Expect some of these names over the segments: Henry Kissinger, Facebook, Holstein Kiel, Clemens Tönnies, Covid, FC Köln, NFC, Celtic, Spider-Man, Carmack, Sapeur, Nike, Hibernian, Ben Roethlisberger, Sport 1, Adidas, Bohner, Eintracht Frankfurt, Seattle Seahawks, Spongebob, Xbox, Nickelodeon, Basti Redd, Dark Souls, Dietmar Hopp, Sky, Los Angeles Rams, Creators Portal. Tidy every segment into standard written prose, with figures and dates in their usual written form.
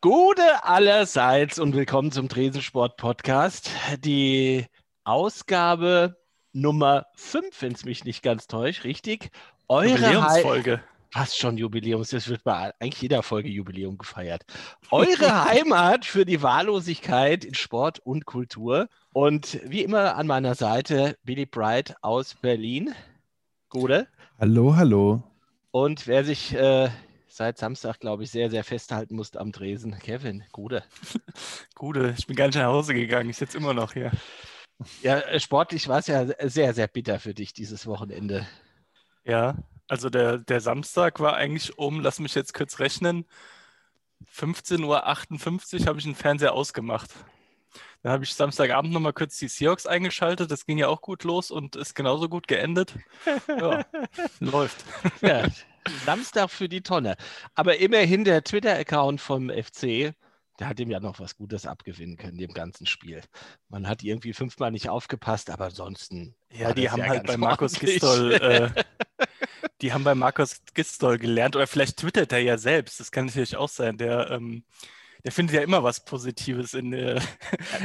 Gute allerseits und willkommen zum Tresensport-Podcast. Die Ausgabe Nummer 5, wenn es mich nicht ganz täuscht, richtig? Eure Jubiläumsfolge. Fast schon Jubiläums, das wird bei eigentlich jeder Folge Jubiläum gefeiert. Eure Heimat für die Wahllosigkeit in Sport und Kultur. Und wie immer an meiner Seite Billy Bright aus Berlin. Gute. Hallo, hallo. Und wer sich seit Samstag, glaube ich, sehr, sehr festhalten musst am Tresen. Kevin, Gude. Gude, ich bin gar nicht nach Hause gegangen, ich sitze immer noch hier. Ja, sportlich war es ja sehr, sehr bitter für dich dieses Wochenende. Ja, also der Samstag war eigentlich um, lass mich jetzt kurz rechnen, 15:58 Uhr habe ich den Fernseher ausgemacht. Dann habe ich Samstagabend nochmal kurz die Seahawks eingeschaltet. Das ging ja auch gut los und ist genauso gut geendet. Ja, läuft. Ja, Samstag für die Tonne. Aber immerhin der Twitter-Account vom FC, der hat ihm ja noch was Gutes abgewinnen können, dem ganzen Spiel. Man hat irgendwie 5-mal nicht aufgepasst, aber ansonsten... Ja, die haben ja halt bei Markus Gisdol... die haben bei Markus Gisdol gelernt. Oder vielleicht twittert er ja selbst. Das kann natürlich auch sein. Der findet ja immer was Positives in der.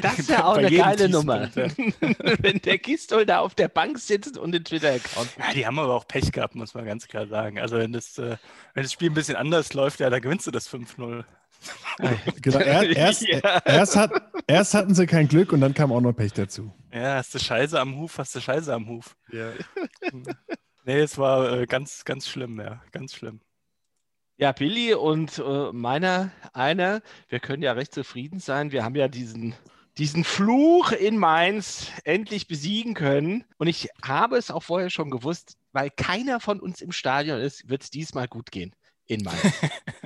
Das ist ja auch eine geile Nummer. Wenn der Gisdol da auf der Bank sitzt und den Twitter-Account. Ja, die haben aber auch Pech gehabt, muss man ganz klar sagen. Also, wenn das Spiel ein bisschen anders läuft, ja, da gewinnst du das 5-0. Genau, erst hatten sie kein Glück und dann kam auch noch Pech dazu. Ja, hast du Scheiße am Huf. Ja. Nee, es war ganz, ganz schlimm, ja, ganz schlimm. Ja, Billy und wir können ja recht zufrieden sein. Wir haben ja diesen Fluch in Mainz endlich besiegen können. Und ich habe es auch vorher schon gewusst, weil keiner von uns im Stadion ist, wird es diesmal gut gehen in Mainz.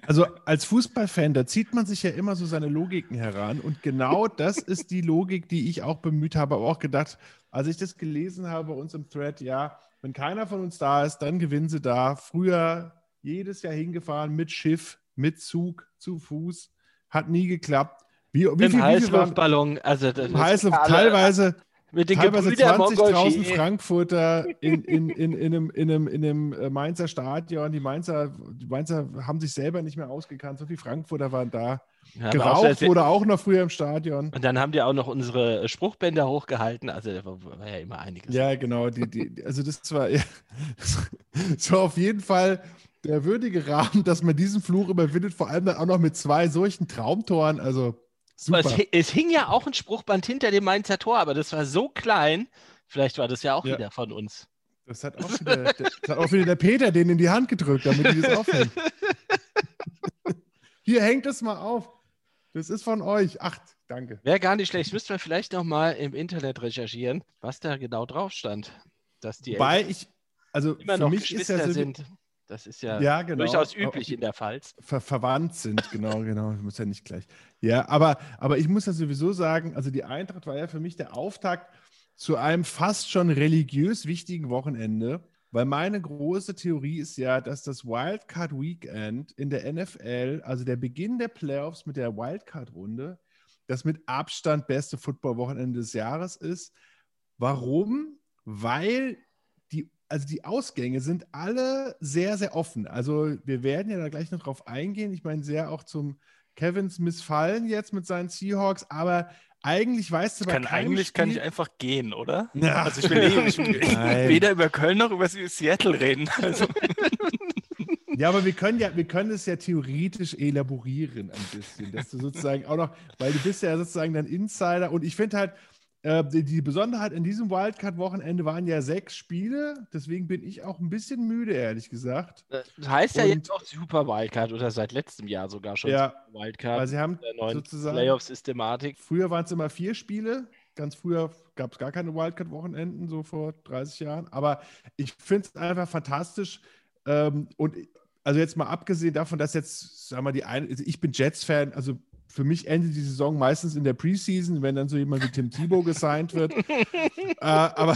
Also als Fußballfan, da zieht man sich ja immer so seine Logiken heran. Und genau das ist die Logik, die ich auch bemüht habe, aber auch gedacht, als ich das gelesen habe bei uns im Thread, ja, wenn keiner von uns da ist, dann gewinnen sie da. Früher... Jedes Jahr hingefahren mit Schiff, mit Zug, zu Fuß. Hat nie geklappt. Wie viel Heißluftballon. Also teilweise mit den teilweise 20.000 Frankfurter in einem Mainzer Stadion. Die Mainzer haben sich selber nicht mehr ausgekannt. So viele Frankfurter waren da. Ja, geraucht wurde auch noch früher im Stadion. Und dann haben die auch noch unsere Spruchbänder hochgehalten. Also da war ja immer einiges. Ja, genau. Also das war ja, so auf jeden Fall... Der würdige Rahmen, dass man diesen Fluch überwindet, vor allem dann auch noch mit 2 solchen Traumtoren, also super. Es hing ja auch ein Spruchband hinter dem Mainzer Tor, aber das war so klein, vielleicht war das ja auch wieder von uns. Das hat auch wieder der Peter den in die Hand gedrückt, damit die das aufhängen. Hier, hängt es mal auf. Das ist von euch. Ach, danke. Wäre gar nicht schlecht. Müssten wir vielleicht nochmal im Internet recherchieren, was da genau drauf stand. Dass die immer noch Geschwister sind. Das ist ja, genau. Durchaus üblich in der Pfalz. Verwandt sind, genau. Ich muss ja nicht gleich. Ja, aber ich muss ja sowieso sagen, also die Eintracht war ja für mich der Auftakt zu einem fast schon religiös wichtigen Wochenende, weil meine große Theorie ist ja, dass das Wildcard Weekend in der NFL, also der Beginn der Playoffs mit der Wildcard-Runde, das mit Abstand beste Football-Wochenende des Jahres ist. Warum? Weil die Ausgänge sind alle sehr, sehr offen. Also wir werden ja da gleich noch drauf eingehen. Ich meine, sehr auch zum Kevins Missfallen jetzt mit seinen Seahawks, aber eigentlich weißt du bei keinem Eigentlich Spiel kann ich einfach gehen, oder? Ja. Also ich will weder über Köln noch über Seattle reden. Also. Ja, aber wir können es ja theoretisch elaborieren ein bisschen, dass du sozusagen auch noch, weil du bist ja sozusagen dein Insider und ich finde halt, die Besonderheit in diesem Wildcard-Wochenende waren ja 6 Spiele, deswegen bin ich auch ein bisschen müde, ehrlich gesagt. Das heißt ja jetzt auch Super Wildcard oder seit letztem Jahr sogar schon Super Wildcard. Weil sie haben der neuen sozusagen Playoff-Systematik. Früher waren es immer 4 Spiele, ganz früher gab es gar keine Wildcard-Wochenenden, so vor 30 Jahren. Aber ich finde es einfach fantastisch und also jetzt mal abgesehen davon, dass jetzt, sagen wir mal, ich bin Jets-Fan, also für mich endet die Saison meistens in der Preseason, wenn dann so jemand wie Tim Thibault gesigned wird. Aber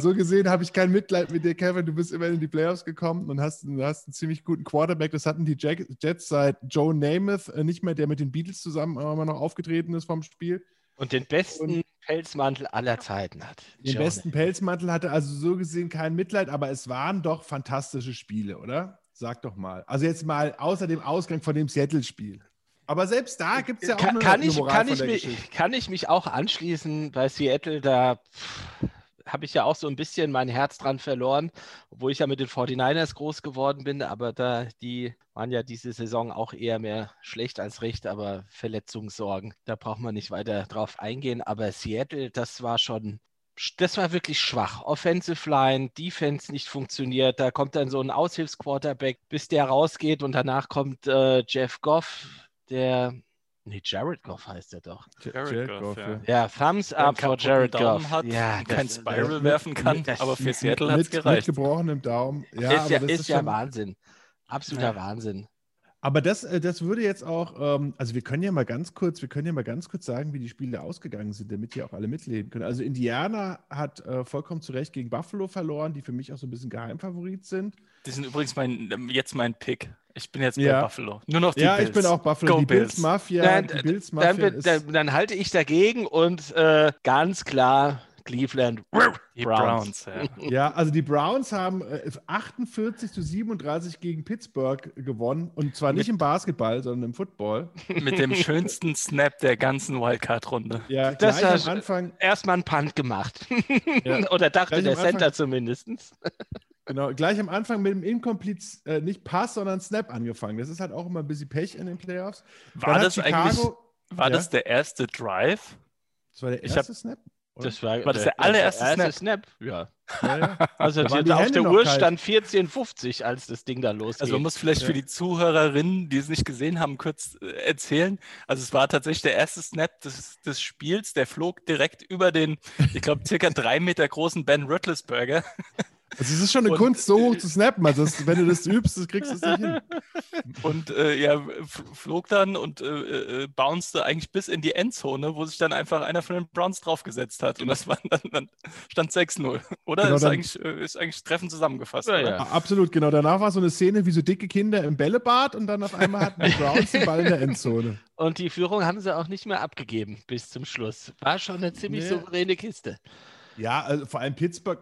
so gesehen habe ich kein Mitleid mit dir, Kevin. Du bist immer in die Playoffs gekommen und hast einen ziemlich guten Quarterback. Das hatten die Jets seit Joe Namath, nicht mehr der mit den Beatles zusammen, aber immer noch aufgetreten ist vom Spiel. Und den besten Pelzmantel aller Zeiten hat. Den besten Pelzmantel hatte also so gesehen kein Mitleid, aber es waren doch fantastische Spiele, oder? Sag doch mal. Also jetzt mal außer dem Ausgang von dem Seattle-Spiel. Aber selbst da gibt es ja auch kann ich mich auch anschließen bei Seattle, da habe ich ja auch so ein bisschen mein Herz dran verloren, obwohl ich ja mit den 49ers groß geworden bin, aber da die waren ja diese Saison auch eher mehr schlecht als recht, aber Verletzungssorgen, da braucht man nicht weiter drauf eingehen, aber Seattle, das war wirklich schwach. Offensive Line, Defense nicht funktioniert, da kommt dann so ein Aushilfsquarterback, bis der rausgeht und danach kommt Jeff Goff, Jared Goff heißt er doch. Jared Goff, ja. Ja, Thumbs up for Jared Goff. Hat, ja, kein Spiral werfen kann, aber für Seattle hat es gereicht. Mit gebrochenem Daumen. Ja, das ist ja Wahnsinn. Absoluter Wahnsinn. Aber das würde jetzt auch, also wir können ja mal ganz kurz sagen, wie die Spiele ausgegangen sind, damit hier auch alle mitleben können. Also Indiana hat vollkommen zu Recht gegen Buffalo verloren, die für mich auch so ein bisschen Geheimfavorit sind. Die sind übrigens jetzt mein Pick. Ich bin jetzt bei Buffalo. Nur noch die Bills. Ja, ich bin auch Buffalo. Die Bills-Mafia. Dann halte ich dagegen und ganz klar Cleveland Browns. Ja, also die Browns haben 48-37 gegen Pittsburgh gewonnen. Und zwar nicht im Basketball, sondern im Football. Mit dem schönsten Snap der ganzen Wildcard-Runde. Ja, das hat am Anfang erstmal einen Punt gemacht. Ja. Oder dachte der Center zumindest. Genau, gleich am Anfang mit dem nicht Pass, sondern Snap angefangen. Das ist halt auch immer ein bisschen Pech in den Playoffs. War das der erste Drive? Das war der erste Snap? Oder? Das war der allererste Snap. Ja. Ja. Also auf der Uhr stand 14:50, als das Ding da losging. Also man muss vielleicht für die Zuhörerinnen, die es nicht gesehen haben, kurz erzählen. Also es war tatsächlich der erste Snap des Spiels. Der flog direkt über den, ich glaube, circa 3 Meter großen Ben Roethlisberger. Also es ist schon eine Kunst, so hoch zu snappen. Also wenn du das übst, das kriegst du es nicht hin. Und flog dann und bouncete eigentlich bis in die Endzone, wo sich dann einfach einer von den Browns draufgesetzt hat. Und das war dann stand 6-0. Oder? Genau, ist eigentlich treffend zusammengefasst. Ja, ja. Absolut, genau. Danach war so eine Szene wie so dicke Kinder im Bällebad und dann auf einmal hatten die Browns den Ball in der Endzone. Und die Führung haben sie auch nicht mehr abgegeben bis zum Schluss. War schon eine ziemlich souveräne Kiste. Ja, also vor allem Pittsburgh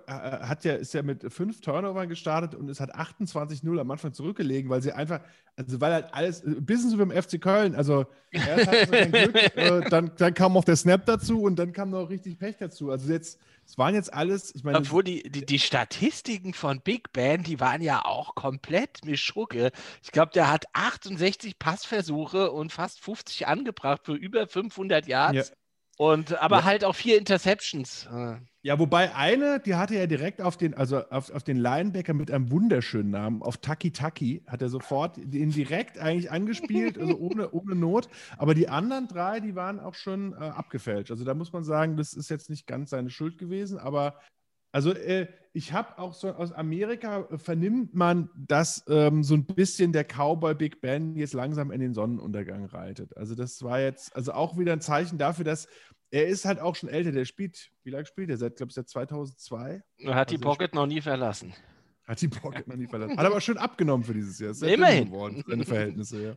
ist ja mit 5 Turnovern gestartet und es hat 28-0 am Anfang zurückgelegen, weil sie einfach, also weil halt alles, ein bisschen so wie beim FC Köln, also erst hatten sie kein Glück, dann kam auch der Snap dazu und dann kam noch richtig Pech dazu. Also es waren jetzt alles, ich meine... Obwohl die Statistiken von Big Ben, die waren ja auch komplett Mischugge. Ich glaube, der hat 68 Passversuche und fast 50 angebracht für über 500 Yards. Ja. Aber halt auch 4 Interceptions. Ja, wobei eine, die hatte er direkt auf den Linebacker mit einem wunderschönen Namen, auf Taki, hat er sofort den direkt eigentlich angespielt, also ohne Not. Aber die anderen 3, die waren auch schon abgefälscht. Also da muss man sagen, das ist jetzt nicht ganz seine Schuld gewesen, aber also ich habe auch so aus Amerika vernimmt man, dass so ein bisschen der Cowboy Big Ben jetzt langsam in den Sonnenuntergang reitet. Also das war jetzt also auch wieder ein Zeichen dafür, dass er ist halt auch schon älter. Der spielt, wie lange spielt er? Seit 2002. Hat die Pocket noch nie verlassen. Hat aber schön abgenommen für dieses Jahr. Ist immerhin geworden, seine Verhältnisse. Ja.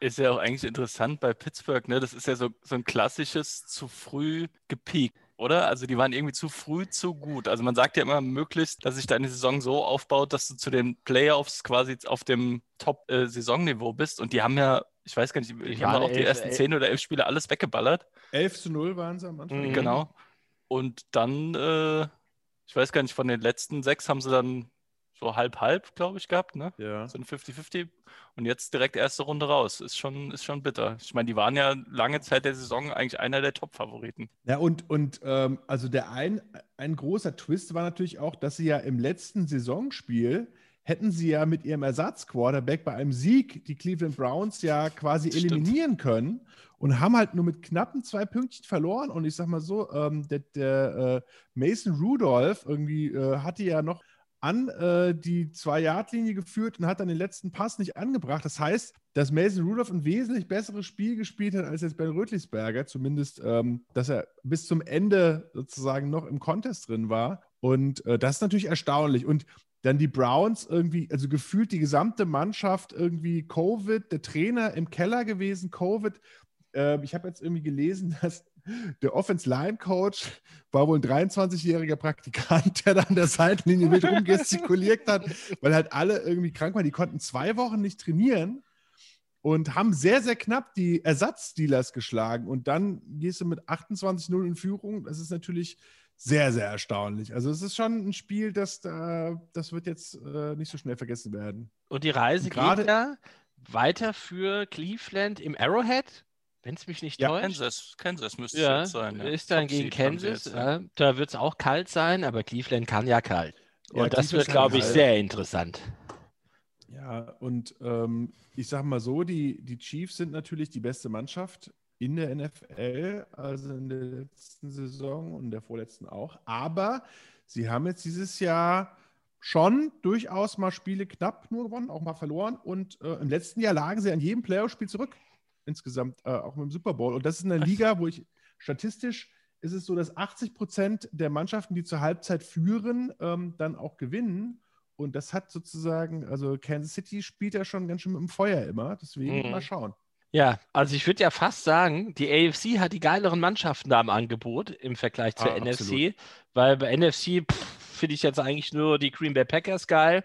Ist ja auch eigentlich interessant bei Pittsburgh. Ne, das ist ja so ein klassisches zu früh gepiekt. Oder? Also die waren irgendwie zu früh zu gut. Also man sagt ja immer möglichst, dass sich deine Saison so aufbaut, dass du zu den Playoffs quasi auf dem Top-Saisonniveau bist. Und die haben ja, ich weiß gar nicht, die haben auch die ersten 10 oder 11 Spiele alles weggeballert. 11-0 waren sie am Anfang. Mhm. Genau. Und dann, ich weiß gar nicht, von den letzten 6 haben sie dann so halb-halb, glaube ich, gehabt, ne? Ja. So ein 50-50. Und jetzt direkt erste Runde raus. Ist schon bitter. Ich meine, die waren ja lange Zeit der Saison eigentlich einer der Top-Favoriten. Ja, und also ein großer Twist war natürlich auch, dass sie ja im letzten Saisonspiel hätten sie ja mit ihrem Ersatzquarterback bei einem Sieg die Cleveland Browns ja quasi eliminieren können und haben halt nur mit knappen 2 Pünktchen verloren. Und ich sag mal so, der Mason Rudolph irgendwie hatte ja noch an die 2-Yard-Linie geführt und hat dann den letzten Pass nicht angebracht. Das heißt, dass Mason Rudolph ein wesentlich besseres Spiel gespielt hat als jetzt Ben Roethlisberger, zumindest, dass er bis zum Ende sozusagen noch im Contest drin war. Und das ist natürlich erstaunlich. Und dann die Browns irgendwie, also gefühlt die gesamte Mannschaft irgendwie Covid, der Trainer im Keller gewesen, Covid. Ich habe jetzt irgendwie gelesen, dass Der Offense-Line-Coach war wohl ein 23-jähriger Praktikant, der da an der Seitenlinie mit rumgestikuliert hat, weil halt alle irgendwie krank waren. Die konnten 2 Wochen nicht trainieren und haben sehr, sehr knapp die Ersatz-Steelers geschlagen. Und dann gehst du mit 28-0 in Führung. Das ist natürlich sehr, sehr erstaunlich. Also es ist schon ein Spiel, das wird jetzt nicht so schnell vergessen werden. Und die Reise geht ja weiter für Cleveland im Arrowhead. Wenn es mich nicht täuscht. Kansas müsste es jetzt sein. Ja. Ist dann gegen Kansas. Ja. Da wird es auch kalt sein, aber Cleveland kann ja kalt. Und ja, das wird, glaube ich, sehr interessant. Ja, und ich sage mal so, die Chiefs sind natürlich die beste Mannschaft in der NFL, also in der letzten Saison und der vorletzten auch. Aber sie haben jetzt dieses Jahr schon durchaus mal Spiele knapp nur gewonnen, auch mal verloren. Und im letzten Jahr lagen sie an jedem Playoff-Spiel zurück. Insgesamt auch mit dem Super Bowl. Und das ist in der Liga, wo ich statistisch ist es so, dass 80% der Mannschaften, die zur Halbzeit führen, dann auch gewinnen. Und das hat sozusagen, also Kansas City spielt ja schon ganz schön mit dem Feuer immer. Deswegen mal schauen. Ja, also ich würde ja fast sagen, die AFC hat die geileren Mannschaften da im Angebot im Vergleich zur NFC. Absolut. Weil bei NFC finde ich jetzt eigentlich nur die Green Bay Packers geil.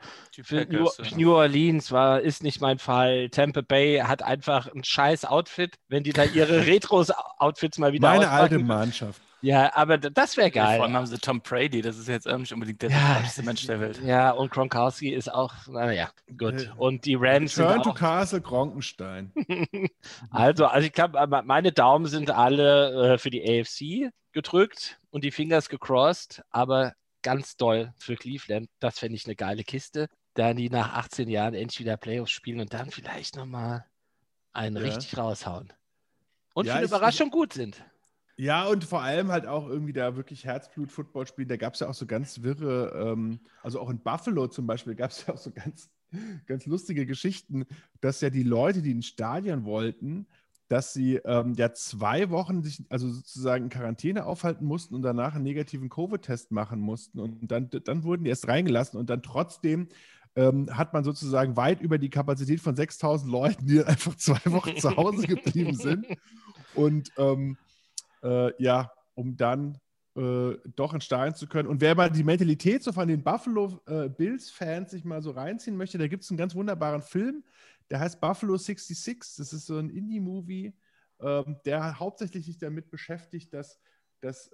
New Orleans ist nicht mein Fall. Tampa Bay hat einfach ein scheiß Outfit, wenn die da ihre Retros-Outfits mal wieder meine auspacken. Alte Mannschaft. Ja, aber das wäre geil. Vor allem haben sie Tom Brady, das ist jetzt nicht unbedingt der beste Mensch der Welt. Ja, und Gronkowski ist auch, naja, gut. Und die Rams Return to Castle Gronkenstein. Also ich glaube, meine Daumen sind alle für die AFC gedrückt und die Fingers gecrossed, aber ganz doll für Cleveland. Das fände ich eine geile Kiste. Da die nach 18 Jahren endlich wieder Playoffs spielen und dann vielleicht nochmal einen richtig raushauen. Und für eine Überraschung gut sind. Ja, und vor allem halt auch irgendwie da wirklich Herzblut-Football spielen. Da gab es ja auch so ganz wirre, also auch in Buffalo zum Beispiel gab es ja auch so ganz, ganz lustige Geschichten, dass ja die Leute, die ins Stadion wollten, dass sie 2 Wochen sich also sozusagen in Quarantäne aufhalten mussten und danach einen negativen Covid-Test machen mussten. Und dann wurden die erst reingelassen und dann trotzdem hat man sozusagen weit über die Kapazität von 6.000 Leuten, die einfach 2 Wochen zu Hause geblieben sind. Und um dann doch entsteigen zu können. Und wer mal die Mentalität so von den Buffalo Bills-Fans sich mal so reinziehen möchte, da gibt es einen ganz wunderbaren Film, der heißt Buffalo 66. Das ist so ein Indie-Movie, der hauptsächlich sich damit beschäftigt, dass das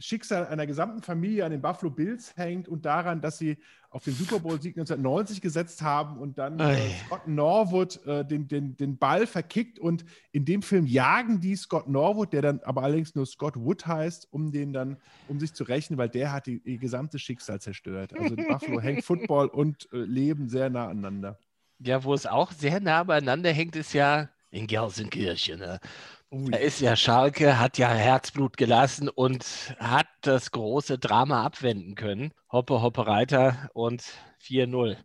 Schicksal einer gesamten Familie an den Buffalo Bills hängt und daran, dass sie auf den Super Bowl-Sieg 1990 gesetzt haben und dann Scott Norwood den Ball verkickt. Und in dem Film jagen die Scott Norwood, der dann aber allerdings nur Scott Wood heißt, um sich zu rächen, weil der hat ihr gesamtes Schicksal zerstört. Also in Buffalo hängt Football und Leben sehr nah aneinander. Ja, wo es auch sehr nah beieinander hängt, ist ja in Gelsenkirchen, ne? Da ist ja Schalke, hat ja Herzblut gelassen und hat das große Drama abwenden können. Hoppe, Hoppe, Reiter und 4-0.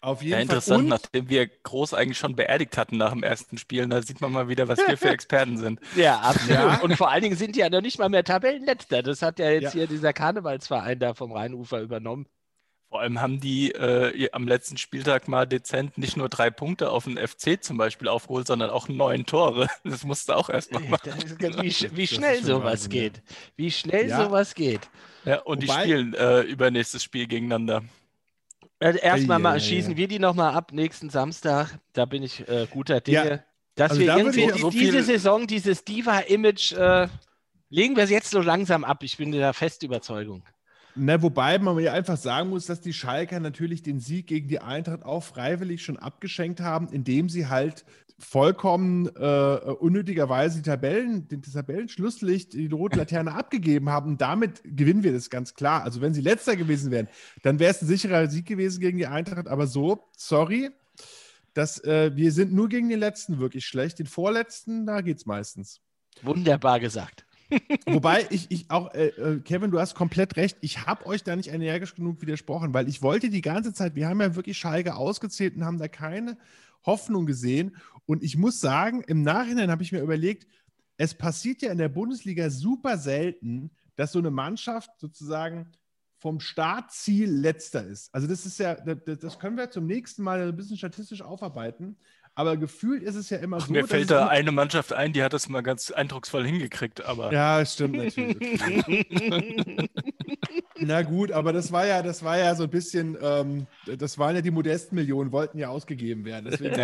Auf jeden Fall. Interessant, und nachdem wir Groß eigentlich schon beerdigt hatten nach dem ersten Spiel, da sieht man mal wieder, was wir für Experten sind. Ja, absolut. Ja. Und vor allen Dingen sind die ja noch nicht mal mehr Tabellenletzter. Das hat ja jetzt hier dieser Karnevalsverein da vom Rheinufer übernommen. Vor allem haben die am letzten Spieltag mal dezent nicht nur 3 Punkte auf den FC zum Beispiel aufgeholt, sondern auch 9 Tore. Das musst du auch erstmal machen. Wie schnell sowas geht. Wie schnell sowas geht. Ja, und die spielen übernächstes Spiel gegeneinander. Erstmal schießen wir die nochmal ab nächsten Samstag. Da bin ich guter Dinge. Ja. Dass also wir irgendwie diese Saison, dieses Diva-Image, legen wir es jetzt so langsam ab. Ich bin der festen Überzeugung. Na, wobei man ja einfach sagen muss, dass die Schalker natürlich den Sieg gegen die Eintracht auch freiwillig schon abgeschenkt haben, indem sie halt vollkommen unnötigerweise das Tabellenschlusslicht, die rote Laterne abgegeben haben. Und damit gewinnen wir das ganz klar. Also wenn sie Letzter gewesen wären, dann wäre es ein sicherer Sieg gewesen gegen die Eintracht. Aber so, sorry, dass wir sind nur gegen den Letzten wirklich schlecht. Den Vorletzten, da geht's meistens. Wunderbar gesagt. Wobei ich auch, Kevin, du hast komplett recht, ich habe euch da nicht energisch genug widersprochen, weil ich wollte die ganze Zeit, wir haben ja wirklich Schalke ausgezählt und haben da keine Hoffnung gesehen. Und ich muss sagen, im Nachhinein habe ich mir überlegt, es passiert ja in der Bundesliga super selten, dass so eine Mannschaft sozusagen vom Startziel letzter ist. Also das ist ja, das können wir zum nächsten Mal ein bisschen statistisch aufarbeiten, aber gefühlt ist es ja immer so. Mir fällt da eine Mannschaft ein, die hat das mal ganz eindrucksvoll hingekriegt, aber... Ja, stimmt natürlich. Na gut, aber das war ja so ein bisschen, das waren ja die modesten Millionen, wollten ja ausgegeben werden. Deswegen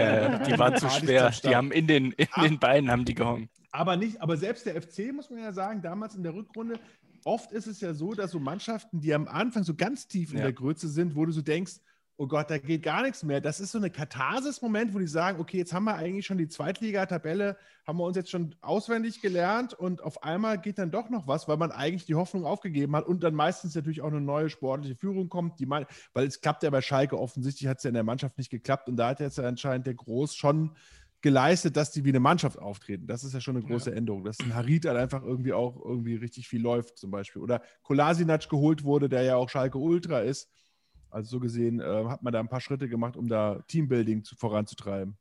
die waren zu schwer, die haben in den Beinen haben die gehongen. Aber selbst der FC, muss man ja sagen, damals in der Rückrunde, oft ist es ja so, dass so Mannschaften, die am Anfang so ganz tief in der Größe sind, wo du so denkst, oh Gott, da geht gar nichts mehr. Das ist so eine Katharsis-Moment, wo die sagen, okay, jetzt haben wir eigentlich schon die Zweitliga-Tabelle, haben wir uns jetzt schon auswendig gelernt und auf einmal geht dann doch noch was, weil man eigentlich die Hoffnung aufgegeben hat und dann meistens natürlich auch eine neue sportliche Führung kommt, weil es klappt ja bei Schalke offensichtlich, hat es ja in der Mannschaft nicht geklappt und da hat jetzt ja anscheinend der Groß schon geleistet, dass die wie eine Mannschaft auftreten. Das ist ja schon eine große Änderung, dass ein Harit halt einfach irgendwie richtig viel läuft zum Beispiel. Oder Kolasinac geholt wurde, der ja auch Schalke Ultra ist. Also so gesehen hat man da ein paar Schritte gemacht, um da Teambuilding voranzutreiben.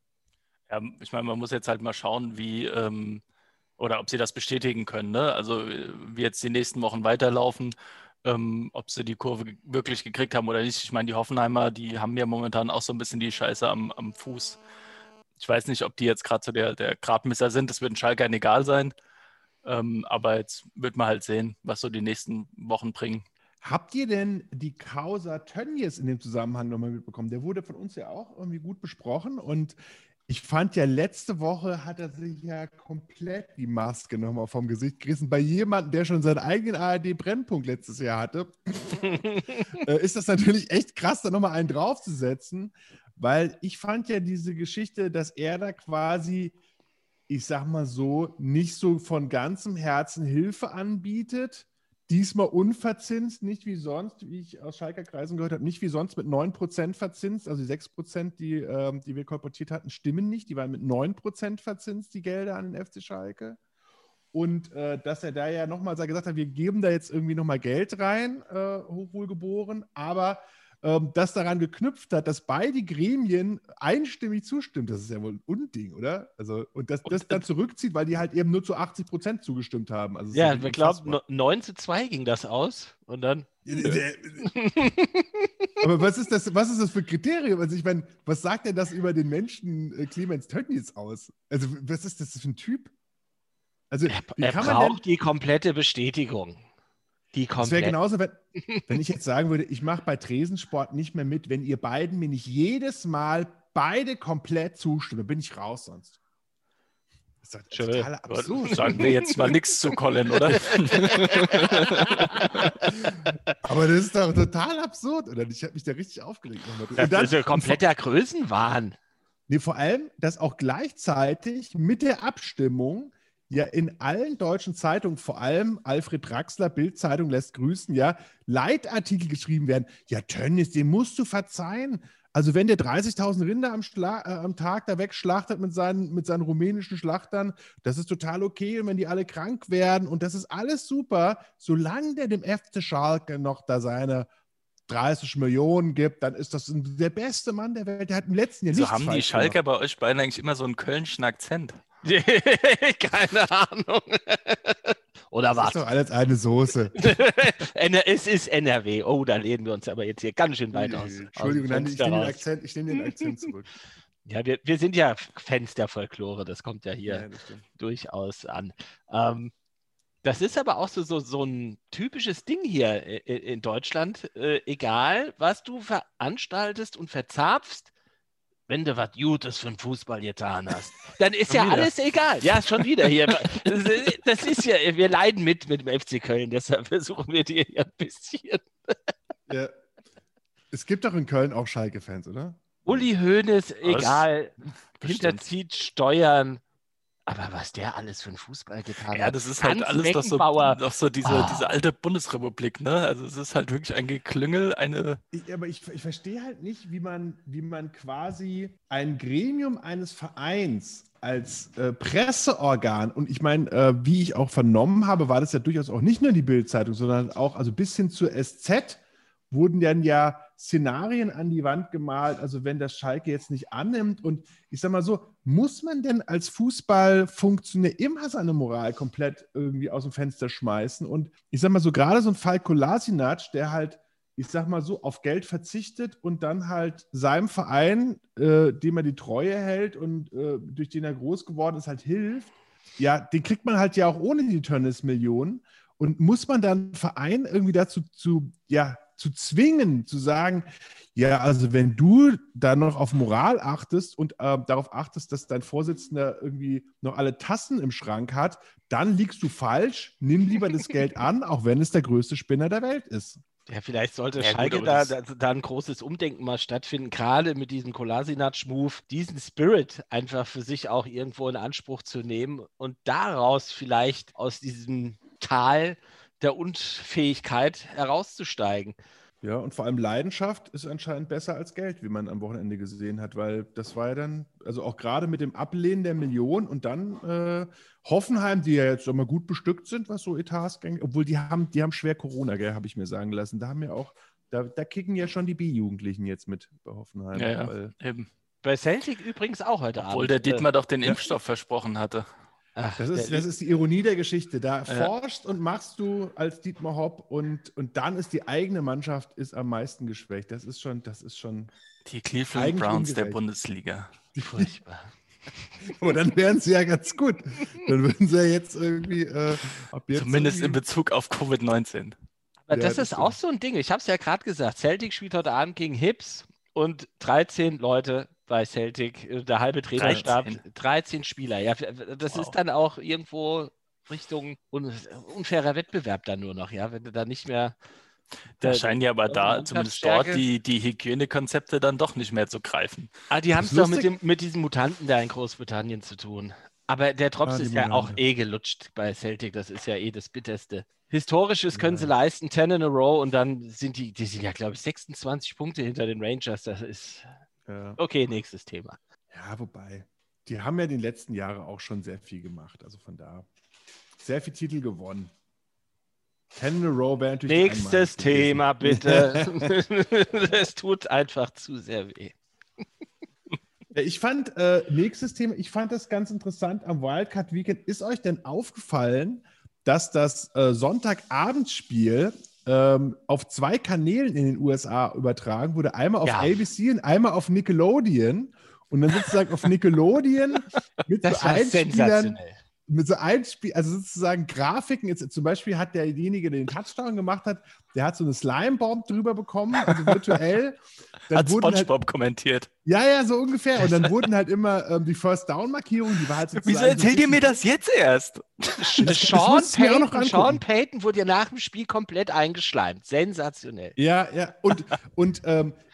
Ja, ich meine, man muss jetzt halt mal schauen, wie oder ob sie das bestätigen können. Ne? Also wie jetzt die nächsten Wochen weiterlaufen, ob sie die Kurve wirklich gekriegt haben oder nicht. Ich meine, die Hoffenheimer, die haben ja momentan auch so ein bisschen die Scheiße am Fuß. Ich weiß nicht, ob die jetzt gerade so der Gradmesser sind. Das wird den Schalkern egal sein. Aber jetzt wird man halt sehen, was so die nächsten Wochen bringen. Habt ihr denn die Causa Tönnies in dem Zusammenhang nochmal mitbekommen? Der wurde von uns ja auch irgendwie gut besprochen. Und ich fand ja, letzte Woche hat er sich ja komplett die Maske nochmal vom Gesicht gerissen. Bei jemandem, der schon seinen eigenen ARD-Brennpunkt letztes Jahr hatte, ist das natürlich echt krass, da nochmal einen draufzusetzen. Weil ich fand ja diese Geschichte, dass er da quasi, ich sag mal so, nicht so von ganzem Herzen Hilfe anbietet. Diesmal unverzinst, nicht wie sonst, wie ich aus Schalker Kreisen gehört habe, nicht wie sonst mit 9% verzinst. Also die 6%, die wir kolportiert hatten, stimmen nicht. Die waren mit 9% verzinst, die Gelder an den FC Schalke. Und dass er da ja nochmal gesagt hat, wir geben da jetzt irgendwie nochmal Geld rein, hochwohlgeboren, aber das daran geknüpft hat, dass beide Gremien einstimmig zustimmen. Das ist ja wohl ein Unding, oder? Also, und dass das dann zurückzieht, weil die halt eben nur zu 80% zugestimmt haben. Also, ja, wir glauben, 9-2 ging das aus und dann... Aber was ist das für ein Kriterium? Also ich meine, was sagt denn das über den Menschen Clemens Tönnies aus? Also was ist das für ein Typ? Also, er braucht die komplette Bestätigung. Das wäre genauso, wenn ich jetzt sagen würde, ich mache bei Tresensport nicht mehr mit, wenn ihr beiden mir nicht jedes Mal beide komplett zustimmen, bin ich raus sonst. Das ist doch total absurd. Sagen wir jetzt mal nichts zu Colin, oder? Aber das ist doch total absurd, oder? Ich habe mich da richtig aufgeregt. Das ist ein kompletter Größenwahn. Nee, vor allem, dass auch gleichzeitig mit der Abstimmung ja in allen deutschen Zeitungen, vor allem Alfred Draxler, Bild-Zeitung lässt grüßen, ja, Leitartikel geschrieben werden. Ja, Tönnies, dem musst du verzeihen. Also wenn der 30.000 Rinder am Tag da wegschlachtet mit seinen rumänischen Schlachtern, das ist total okay. Und wenn die alle krank werden und das ist alles super, solange der dem FC Schalke noch da seine 30 Millionen gibt, dann ist das der beste Mann der Welt. Der hat im letzten Jahr so nichts falsch gemacht. So haben die Schalker bei euch beiden eigentlich immer so einen kölnischen Akzent. Keine Ahnung. Oder was? Das ist doch alles eine Soße. Es ist NRW. Oh, dann reden wir uns aber jetzt hier ganz schön weit aus. Entschuldigung, ich nehme den Akzent zurück. Ja, wir sind ja Fans der Folklore. Das kommt ja hier durchaus an. Das ist aber auch so ein typisches Ding hier in Deutschland. Egal, was du veranstaltest und verzapfst, wenn du was Gutes für den Fußball getan hast, dann ist ja alles egal. Ja, schon wieder hier. Das ist ja, wir leiden mit dem FC Köln, deshalb versuchen wir dir ja ein bisschen. Ja. Es gibt doch in Köln auch Schalke-Fans, oder? Uli Hoeneß, egal, hinterzieht Steuern. Aber was der alles für einen Fußball getan hat. Ja, das ist halt alles doch so diese alte Bundesrepublik, ne? Also es ist halt wirklich ein Geklüngel, Aber ich verstehe halt nicht, wie man quasi ein Gremium eines Vereins als Presseorgan, und ich meine, wie ich auch vernommen habe, war das ja durchaus auch nicht nur die Bild-Zeitung, sondern auch, also bis hin zur SZ, wurden dann ja Szenarien an die Wand gemalt, also wenn das Schalke jetzt nicht annimmt. Und ich sag mal so, muss man denn als Fußballfunktionär immer seine Moral komplett irgendwie aus dem Fenster schmeißen? Und ich sag mal so, gerade so ein Fall Kolasinac, der halt ich sag mal so, auf Geld verzichtet und dann halt seinem Verein, dem er die Treue hält und durch den er groß geworden ist, halt hilft, ja, den kriegt man halt ja auch ohne die Tönnies-Millionen. Und muss man dann Verein irgendwie dazu zu zwingen, zu sagen, ja, also wenn du da noch auf Moral achtest und darauf achtest, dass dein Vorsitzender irgendwie noch alle Tassen im Schrank hat, dann liegst du falsch, nimm lieber das Geld an, auch wenn es der größte Spinner der Welt ist. Ja, vielleicht sollte Schalke da ein großes Umdenken mal stattfinden, gerade mit diesem Kolasinac-Move, diesen Spirit einfach für sich auch irgendwo in Anspruch zu nehmen und daraus vielleicht aus diesem Tal der Unfähigkeit herauszusteigen. Ja, und vor allem Leidenschaft ist anscheinend besser als Geld, wie man am Wochenende gesehen hat, weil das war ja dann, also auch gerade mit dem Ablehnen der Million und dann Hoffenheim, die ja jetzt nochmal gut bestückt sind, was so Etatsgänge, obwohl die haben schwer Corona, gell, habe ich mir sagen lassen. Da haben ja auch, da kicken ja schon die B-Jugendlichen jetzt mit bei Hoffenheim. Ja, weil, eben. Bei Celtic übrigens auch heute Abend. Obwohl der Dietmar doch den Impfstoff versprochen hatte. Ach, das ist die Ironie der Geschichte. Da forschst und machst du als Dietmar Hopp und dann ist die eigene Mannschaft ist am meisten geschwächt. Das ist schon die Cleveland Browns der Bundesliga. Furchtbar. Aber dann wären sie ja ganz gut. Dann würden sie ja jetzt irgendwie zumindest irgendwie in Bezug auf Covid-19. Aber das ist auch so ein Ding. Ich habe es ja gerade gesagt. Celtic spielt heute Abend gegen Hibs und 13 Leute bei Celtic, der halbe Trainerstab, 13 Spieler. Ja, das ist dann auch irgendwo Richtung unfairer Wettbewerb dann nur noch, ja, wenn du da nicht mehr. Da scheinen ja aber da, zumindest dort, die Hygienekonzepte dann doch nicht mehr zu greifen. Ah, die haben es doch mit diesen Mutanten da in Großbritannien zu tun. Aber der Drops ist ja auch gelutscht bei Celtic, das ist ja das Bitterste. Historisches können sie leisten, 10 in a row und dann sind die sind ja, glaube ich, 26 Punkte hinter den Rangers, das ist. Ja. Okay, nächstes Thema. Ja, wobei, die haben ja in den letzten Jahren auch schon sehr viel gemacht. Also von da sehr viel Titel gewonnen. 10 in a row wäre natürlich nächstes Thema, bitte. Es tut einfach zu sehr weh. Ich fand, das ganz interessant am Wildcard Weekend. Ist euch denn aufgefallen, dass das Sonntagabendspiel auf 2 Kanälen in den USA übertragen wurde, einmal auf ABC und einmal auf Nickelodeon und dann sozusagen auf Nickelodeon mit das so Einspielern, mit so Einspiel, also sozusagen Grafiken, jetzt zum Beispiel hat derjenige, der den Touchdown gemacht hat, der hat so eine Slime-Bomb drüber bekommen, also virtuell. Dann hat SpongeBob kommentiert. Ja, so ungefähr. Und dann wurden halt immer die First-Down-Markierung, die war halt sozusagen. Wieso erzählt ihr mir das jetzt erst? Sean Payton wurde ja nach dem Spiel komplett eingeschleimt. Sensationell. Ja. Und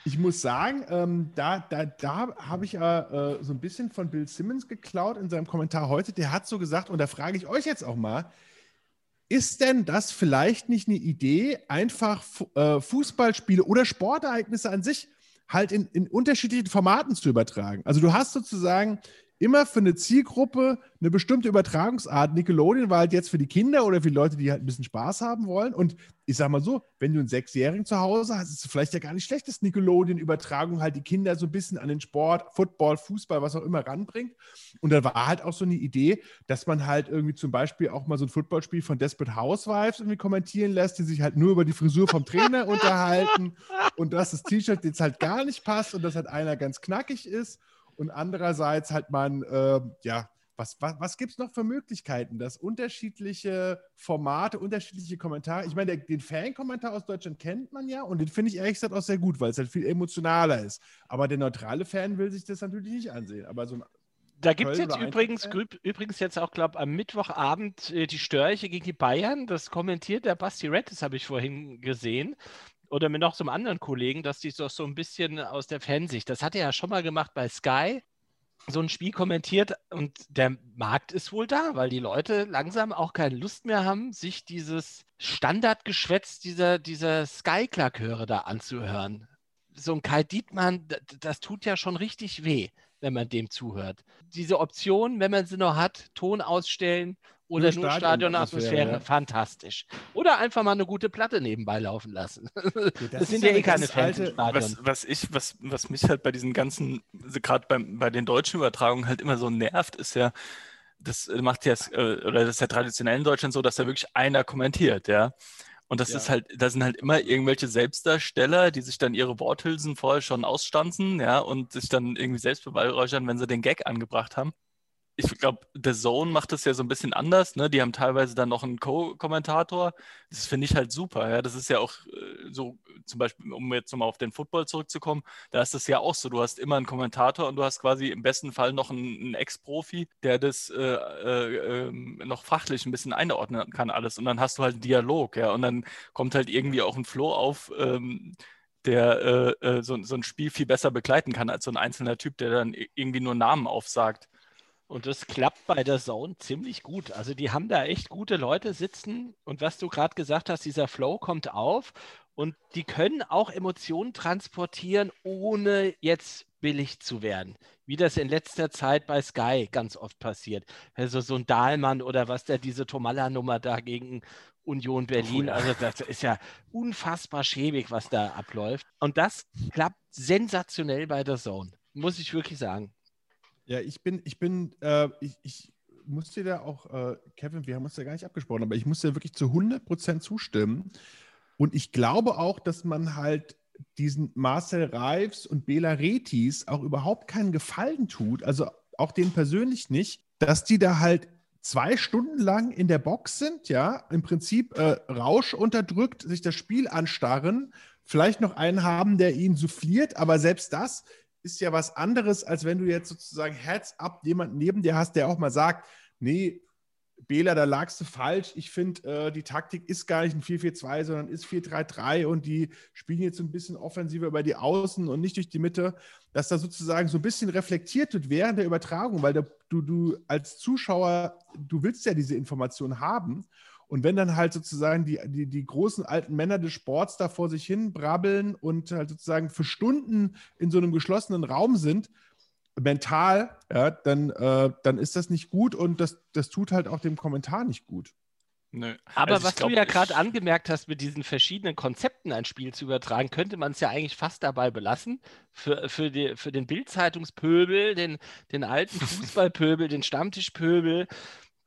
ich muss sagen, da habe ich so ein bisschen von Bill Simmons geklaut in seinem Kommentar heute. Der hat so gesagt, und da frage ich euch jetzt auch mal, ist denn das vielleicht nicht eine Idee, einfach Fußballspiele oder Sportereignisse an sich halt in unterschiedlichen Formaten zu übertragen? Also du hast sozusagen immer für eine Zielgruppe eine bestimmte Übertragungsart. Nickelodeon war halt jetzt für die Kinder oder für die Leute, die halt ein bisschen Spaß haben wollen. Und ich sag mal so, wenn du einen 6-Jährigen zu Hause hast, ist es vielleicht ja gar nicht schlecht, dass Nickelodeon-Übertragung halt die Kinder so ein bisschen an den Sport, Football, Fußball, was auch immer ranbringt. Und da war halt auch so eine Idee, dass man halt irgendwie zum Beispiel auch mal so ein Footballspiel von Desperate Housewives irgendwie kommentieren lässt, die sich halt nur über die Frisur vom Trainer unterhalten und dass das T-Shirt jetzt halt gar nicht passt und dass halt einer ganz knackig ist. Und andererseits halt man, was gibt es noch für Möglichkeiten, dass unterschiedliche Formate, unterschiedliche Kommentare, ich meine, den Fan-Kommentar aus Deutschland kennt man ja und den finde ich ehrlich gesagt auch sehr gut, weil es halt viel emotionaler ist. Aber der neutrale Fan will sich das natürlich nicht ansehen. Aber so ein da gibt es jetzt übrigens jetzt auch, glaube ich, am Mittwochabend die Störche gegen die Bayern. Das kommentiert der Basti Redd, das habe ich vorhin gesehen. Oder mit noch so einem anderen Kollegen, dass die so ein bisschen aus der Fansicht, das hat er ja schon mal gemacht bei Sky, so ein Spiel kommentiert und der Markt ist wohl da, weil die Leute langsam auch keine Lust mehr haben, sich dieses Standardgeschwätz dieser Sky-Klaköre da anzuhören. So ein Kai Dietmann, das tut ja schon richtig weh, wenn man dem zuhört. Diese Option, wenn man sie noch hat, Ton ausstellen oder nur Stadionatmosphäre, ja. Fantastisch. Oder einfach mal eine gute Platte nebenbei laufen lassen. Das sind ja keine Fans im Stadion. Was mich halt bei diesen ganzen, gerade bei den deutschen Übertragungen halt immer so nervt, ist ja, das macht ja, oder das ist ja traditionell in Deutschland so, dass da wirklich einer kommentiert, ja. Und das ist halt, da sind halt immer irgendwelche Selbstdarsteller, die sich dann ihre Worthülsen vorher schon ausstanzen, ja, und sich dann irgendwie selbst beweihräuchern, wenn sie den Gag angebracht haben. Ich glaube, DAZN macht das ja so ein bisschen anders, ne? Die haben teilweise dann noch einen Co-Kommentator. Das finde ich halt super, ja. Das ist ja auch so, zum Beispiel, um jetzt nochmal auf den Football zurückzukommen, da ist das ja auch so, du hast immer einen Kommentator und du hast quasi im besten Fall noch einen Ex-Profi, der das noch fachlich ein bisschen einordnen kann alles. Und dann hast du halt einen Dialog, ja. Und dann kommt halt irgendwie auch ein Flow auf, der so ein Spiel viel besser begleiten kann als so ein einzelner Typ, der dann irgendwie nur Namen aufsagt. Und das klappt bei DAZN ziemlich gut. Also die haben da echt gute Leute sitzen. Und was du gerade gesagt hast, dieser Flow kommt auf. Und die können auch Emotionen transportieren, ohne jetzt billig zu werden. Wie das in letzter Zeit bei Sky ganz oft passiert. Also so ein Dahlmann oder was da, diese Tomalla-Nummer da gegen Union Berlin. Also das ist ja unfassbar schäbig, was da abläuft. Und das klappt sensationell bei DAZN, muss ich wirklich sagen. Ja, ich muss dir da auch, Kevin, wir haben uns da gar nicht abgesprochen, aber ich muss dir wirklich zu 100% zustimmen. Und ich glaube auch, dass man halt diesen Marcel Reifs und Bela Retis auch überhaupt keinen Gefallen tut, also auch denen persönlich nicht, dass die da halt 2 Stunden lang in der Box sind, ja, im Prinzip Rausch unterdrückt, sich das Spiel anstarren, vielleicht noch einen haben, der ihnen souffliert, aber selbst das ist ja was anderes, als wenn du jetzt sozusagen Heads up jemanden neben dir hast, der auch mal sagt, nee, Bela, da lagst du falsch. Ich finde, die Taktik ist gar nicht ein 4-4-2, sondern ist 4-3-3 und die spielen jetzt ein bisschen offensiver über die Außen und nicht durch die Mitte, dass da sozusagen so ein bisschen reflektiert wird während der Übertragung, weil du als Zuschauer, du willst ja diese Information haben. Und wenn dann halt sozusagen die großen alten Männer des Sports da vor sich hin brabbeln und halt sozusagen für Stunden in so einem geschlossenen Raum sind, mental, ja, dann ist das nicht gut und das tut halt auch dem Kommentar nicht gut. Nö. Aber also was du ja gerade angemerkt hast, mit diesen verschiedenen Konzepten ein Spiel zu übertragen, könnte man es ja eigentlich fast dabei belassen. Für den Bild-Zeitungspöbel, den alten Fußballpöbel, den Stammtischpöbel,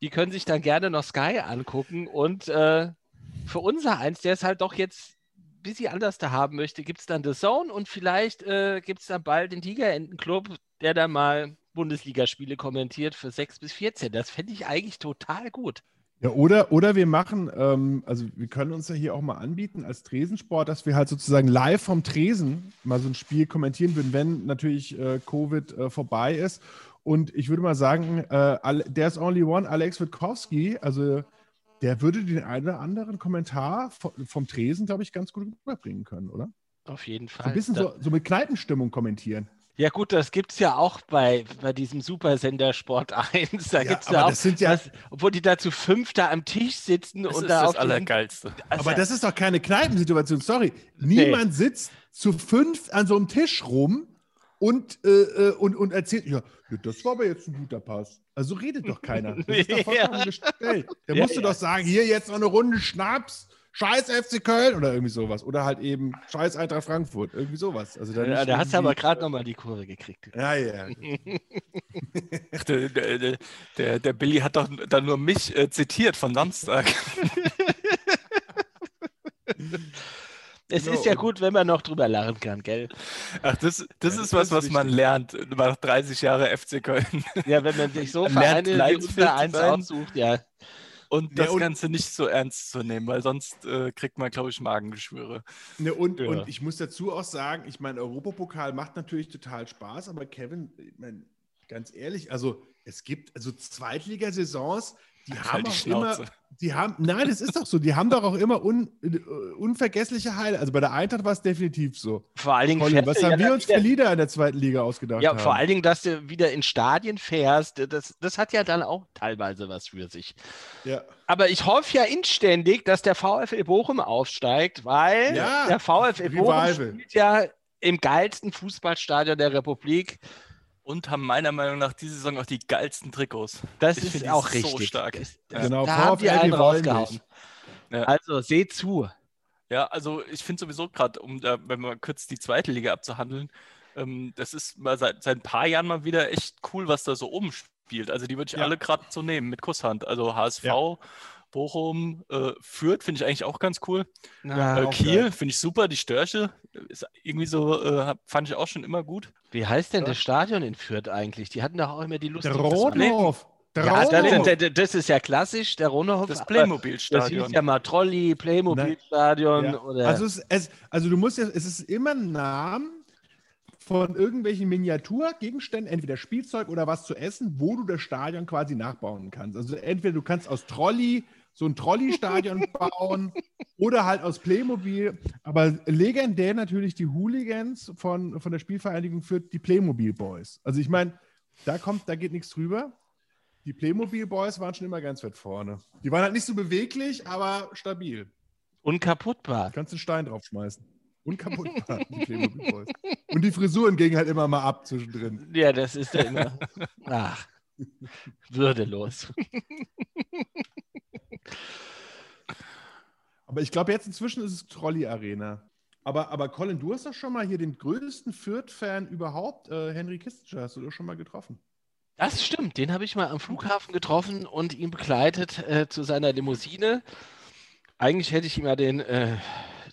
die können sich dann gerne noch Sky angucken. Und für unser Eins, der es halt doch jetzt ein bisschen anders da haben möchte, gibt es dann DAZN und vielleicht gibt es dann bald den Tigerentenclub, der dann mal Bundesligaspiele kommentiert für 6 bis 14. Das fände ich eigentlich total gut. Ja, oder wir machen, also wir können uns ja hier auch mal anbieten als Tresensport, dass wir halt sozusagen live vom Tresen mal so ein Spiel kommentieren würden, wenn natürlich Covid vorbei ist. Und ich würde mal sagen, there's only one Alex Witkowski, also der würde den einen oder anderen Kommentar vom Tresen, glaube ich, ganz gut rüberbringen können, oder? Auf jeden Fall. So ein bisschen so mit Kneipenstimmung kommentieren. Ja gut, das gibt es ja auch bei diesem Supersender Sport 1. Da gibt es ja auch, obwohl die da zu 5 da am Tisch sitzen. Das und ist da das Allergeilste. Also, aber das ist doch keine Kneipensituation, sorry. Niemand sitzt zu 5 an so einem Tisch rum und erzählt, ja, das war aber jetzt ein guter Pass. Also redet doch keiner. Das ist doch vollkommen gestellt. Da musst du doch sagen, hier jetzt noch eine Runde Schnaps. Scheiß FC Köln oder irgendwie sowas. Oder halt eben Scheiß Eintracht Frankfurt. Irgendwie sowas. Also dann da hast du aber gerade nochmal die Kurve gekriegt. Ja. der Billy hat doch dann nur mich zitiert von Samstag. Es ist ja gut, wenn man noch drüber lachen kann, gell? Ach, das ist was man lernt nach 30 Jahren FC Köln. Ja, wenn man sich so Vereine wie unter eins aussucht, ja. Und das Ganze nicht so ernst zu nehmen, weil sonst kriegt man, glaube ich, Magengeschwüre. Und ich muss dazu auch sagen, ich meine, Europapokal macht natürlich total Spaß, aber Kevin, ich meine, ganz ehrlich, also es gibt also Zweitligasaisons, die haben auch immer, nein, das ist doch so, die haben doch auch immer unvergessliche Highlights. Also bei der Eintracht war es definitiv so. Vor allen Dingen, was haben wir uns für Lieder in der zweiten Liga ausgedacht? Ja, vor allen Dingen, dass du wieder in Stadien fährst, das hat ja dann auch teilweise was für sich. Ja. Aber ich hoffe ja inständig, dass der VfL Bochum aufsteigt, weil der VfL Bochum spielt ja im geilsten Fußballstadion der Republik. Und haben meiner Meinung nach diese Saison auch die geilsten Trikots. Das ist auch so richtig. Stark. Genau, da haben die einen rausgehauen. Ja. Also seht zu. Ja, also ich finde sowieso gerade, wenn man kurz die zweite Liga abzuhandeln, das ist mal seit ein paar Jahren mal wieder echt cool, was da so oben spielt. Also die würde ich alle gerade so nehmen mit Kusshand. Also HSV Bochum, Fürth finde ich eigentlich auch ganz cool. Na, Kiel finde ich super, die Störche ist irgendwie so, fand ich auch schon immer gut. Wie heißt denn das Stadion in Fürth eigentlich? Die hatten doch auch immer die Lust. Der Rodenhof. Ja, das ist ja klassisch, der Rodenhof. Das Playmobil-Stadion. Das hieß ja mal Trolli, Playmobil-Stadion. Ja. Oder also, du musst ja, es ist immer ein Namen von irgendwelchen Miniaturgegenständen, entweder Spielzeug oder was zu essen, wo du das Stadion quasi nachbauen kannst. Also entweder du kannst aus Trolli so ein Trolli-Stadion bauen oder halt aus Playmobil. Aber legendär natürlich die Hooligans von der Spielvereinigung für die Playmobil Boys. Also ich meine, da geht nichts drüber. Die Playmobil Boys waren schon immer ganz weit vorne. Die waren halt nicht so beweglich, aber stabil. Unkaputtbar. Du kannst einen Stein draufschmeißen. Unkaputtbar, die Playmobil Boys. Und die Frisuren gingen halt immer mal ab zwischendrin. Ja, das ist ja immer. Ach, würdelos. Aber ich glaube, jetzt inzwischen ist es Trolli-Arena. Aber Colin, du hast doch schon mal hier den größten Fürth-Fan überhaupt, Henry Kissinger, hast du doch schon mal getroffen. Das stimmt, den habe ich mal am Flughafen getroffen und ihn begleitet zu seiner Limousine. Eigentlich hätte ich ihm ja den,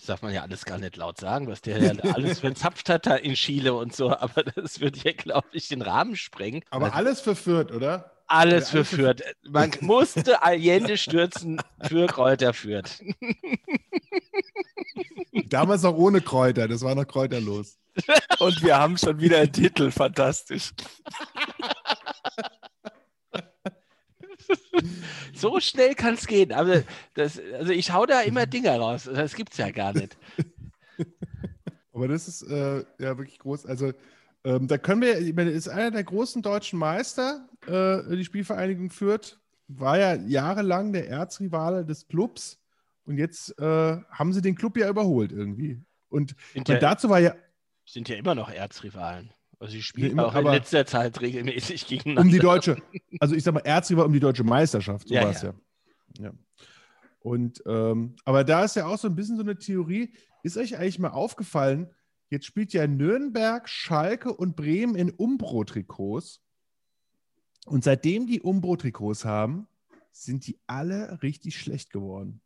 darf man ja alles gar nicht laut sagen, was der ja alles verzapft hat da in Chile und so, aber das würde ja, glaube ich, den Rahmen sprengen. Aber also, alles für Fürth, oder? Alles für Fürth. Man musste Allende stürzen für Greuther Fürth. Damals noch ohne Kräuter, das war noch kräuterlos. Und wir haben schon wieder einen Titel, fantastisch. So schnell kann es gehen. Aber also ich hau da immer Dinger raus. Das gibt's ja gar nicht. Aber das ist ja wirklich groß. Also da können wir, ich meine, ist einer der großen deutschen Meister, die Spielvereinigung Fürth, war ja jahrelang der Erzrivale des Clubs und jetzt haben sie den Club ja überholt irgendwie. Und dazu war ja... Sind ja immer noch Erzrivalen. Also sie spielen immer, auch in letzter Zeit regelmäßig gegeneinander. Um die deutsche, also ich sag mal Erzrival um die deutsche Meisterschaft, so war es ja. Und, aber da ist ja auch so ein bisschen so eine Theorie, ist euch eigentlich mal aufgefallen, jetzt spielt ja Nürnberg, Schalke und Bremen in Umbro-Trikots. Und seitdem die Umbro-Trikots haben, sind die alle richtig schlecht geworden.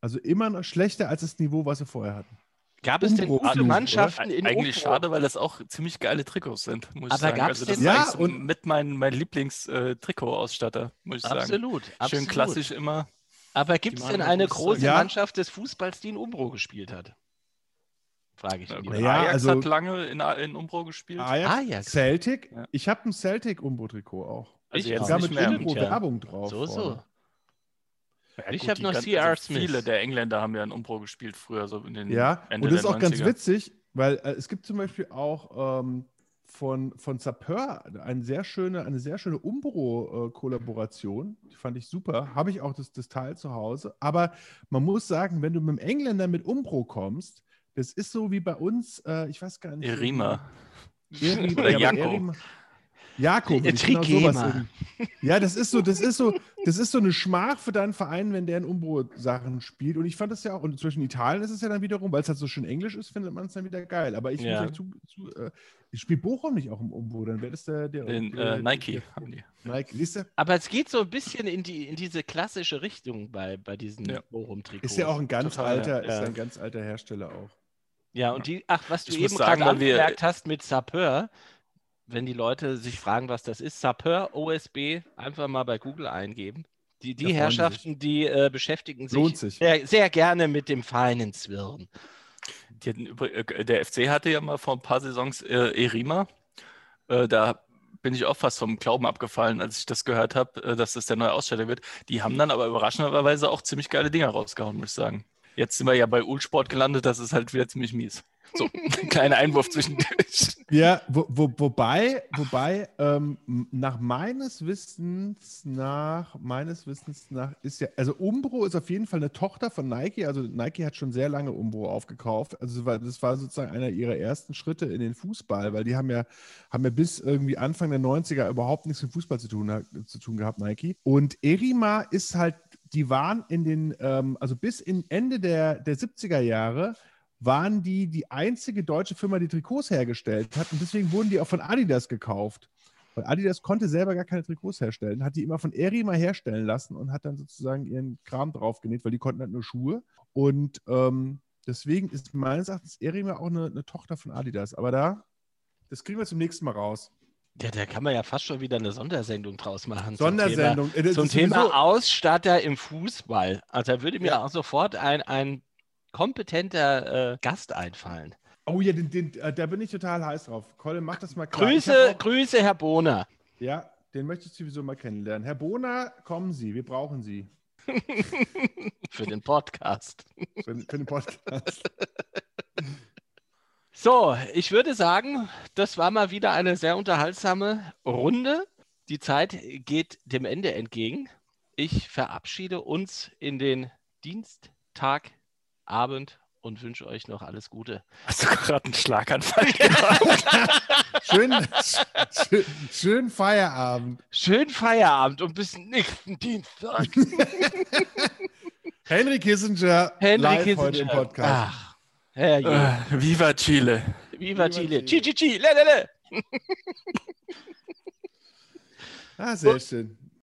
Also immer noch schlechter als das Niveau, was sie vorher hatten. Gab es denn gute Mannschaften in Eigentlich Umbro? Schade, weil das auch ziemlich geile Trikots sind, muss ich sagen. Also das ist so mit mein Lieblings-Trikot-Ausstatter, muss ich sagen. Absolut. Schön klassisch immer. Aber gibt es denn eine große Mannschaft des Fußballs, die in Umbro gespielt hat? Frage ich mich. Ja, Ajax hat lange in Umbro gespielt. Ajax. Celtic? Ja. Ich habe ein Celtic-Umbro-Trikot auch. Also jetzt nicht mehr. Mit Umbro-Werbung drauf. So. Ja, ich habe noch CR Smith. Viele der Engländer haben ja in Umbro gespielt früher, so in den Ende und das ist auch 90er. Ganz witzig, weil es gibt zum Beispiel auch von Sapeur eine sehr schöne Umbro-Kollaboration. Die fand ich super. Habe ich auch das Teil zu Hause. Aber man muss sagen, wenn du mit dem Engländer mit Umbro kommst, das ist so wie bei uns, ich weiß gar nicht. Erima oder Jako. Jakob, genau sowas. Ja, das ist so eine Schmach für deinen Verein, wenn der in Umbro-Sachen spielt. Und ich fand das ja auch, und zwischen Italien ist es ja dann wiederum, weil es halt so schön Englisch ist, findet man es dann wieder geil. Aber ich spiele Bochum nicht auch im Umbro, dann wäre das der Nike haben die. Nike. Aber es geht so ein bisschen in diese klassische Richtung bei diesen Bochum-Trikots. Ist ja auch ein ganz alter Hersteller auch. Ja, und die, was du eben gerade angemerkt hast mit Sapeur, wenn die Leute sich fragen, was das ist, Sapeur OSB, einfach mal bei Google eingeben. Die Herrschaften, die beschäftigen sich sehr, sehr gerne mit dem feinen Zwirn. Der FC hatte ja mal vor ein paar Saisons Erima. Da bin ich auch fast vom Glauben abgefallen, als ich das gehört habe, dass das der neue Ausstatter wird. Die haben dann aber überraschenderweise auch ziemlich geile Dinger rausgehauen, muss ich sagen. Jetzt sind wir ja bei Ulsport gelandet, das ist halt wieder ziemlich mies. So, kleiner Einwurf zwischendurch. Ja, wobei nach meines Wissens nach ist ja, also Umbro ist auf jeden Fall eine Tochter von Nike, also Nike hat schon sehr lange Umbro aufgekauft, also das war sozusagen einer ihrer ersten Schritte in den Fußball, weil die haben ja bis irgendwie Anfang der 90er überhaupt nichts mit Fußball zu tun gehabt, Nike. Und Erima ist halt, die waren in den, also bis in Ende der 70er Jahre, waren die einzige deutsche Firma, die Trikots hergestellt hat. Und deswegen wurden die auch von Adidas gekauft. Und Adidas konnte selber gar keine Trikots herstellen, hat die immer von Erima herstellen lassen und hat dann sozusagen ihren Kram drauf genäht, weil die konnten halt nur Schuhe. Und deswegen ist meines Erachtens Erima auch eine Tochter von Adidas. Aber das kriegen wir zum nächsten Mal raus. Ja, da kann man ja fast schon wieder eine Sondersendung draus machen. Sondersendung. Zum Thema Ausstatter im Fußball. Also da würde mir auch sofort ein kompetenter Gast einfallen. Oh ja, da bin ich total heiß drauf. Colin, mach das mal klar. Grüße, Herr Bohner. Ja, den möchte ich sowieso mal kennenlernen. Herr Bohner, kommen Sie, wir brauchen Sie. Für den Podcast. Für den Podcast. So, ich würde sagen, das war mal wieder eine sehr unterhaltsame Runde. Die Zeit geht dem Ende entgegen. Ich verabschiede uns in den Dienstagabend und wünsche euch noch alles Gute. Hast du gerade einen Schlaganfall gehabt? schön Feierabend. Schön Feierabend und bis nächsten Dienstag. Henry Kissinger live heute im Podcast. Ach, Viva Chile. Viva Chile. Chi, chi, chi. Le, le, le. Sehr schön.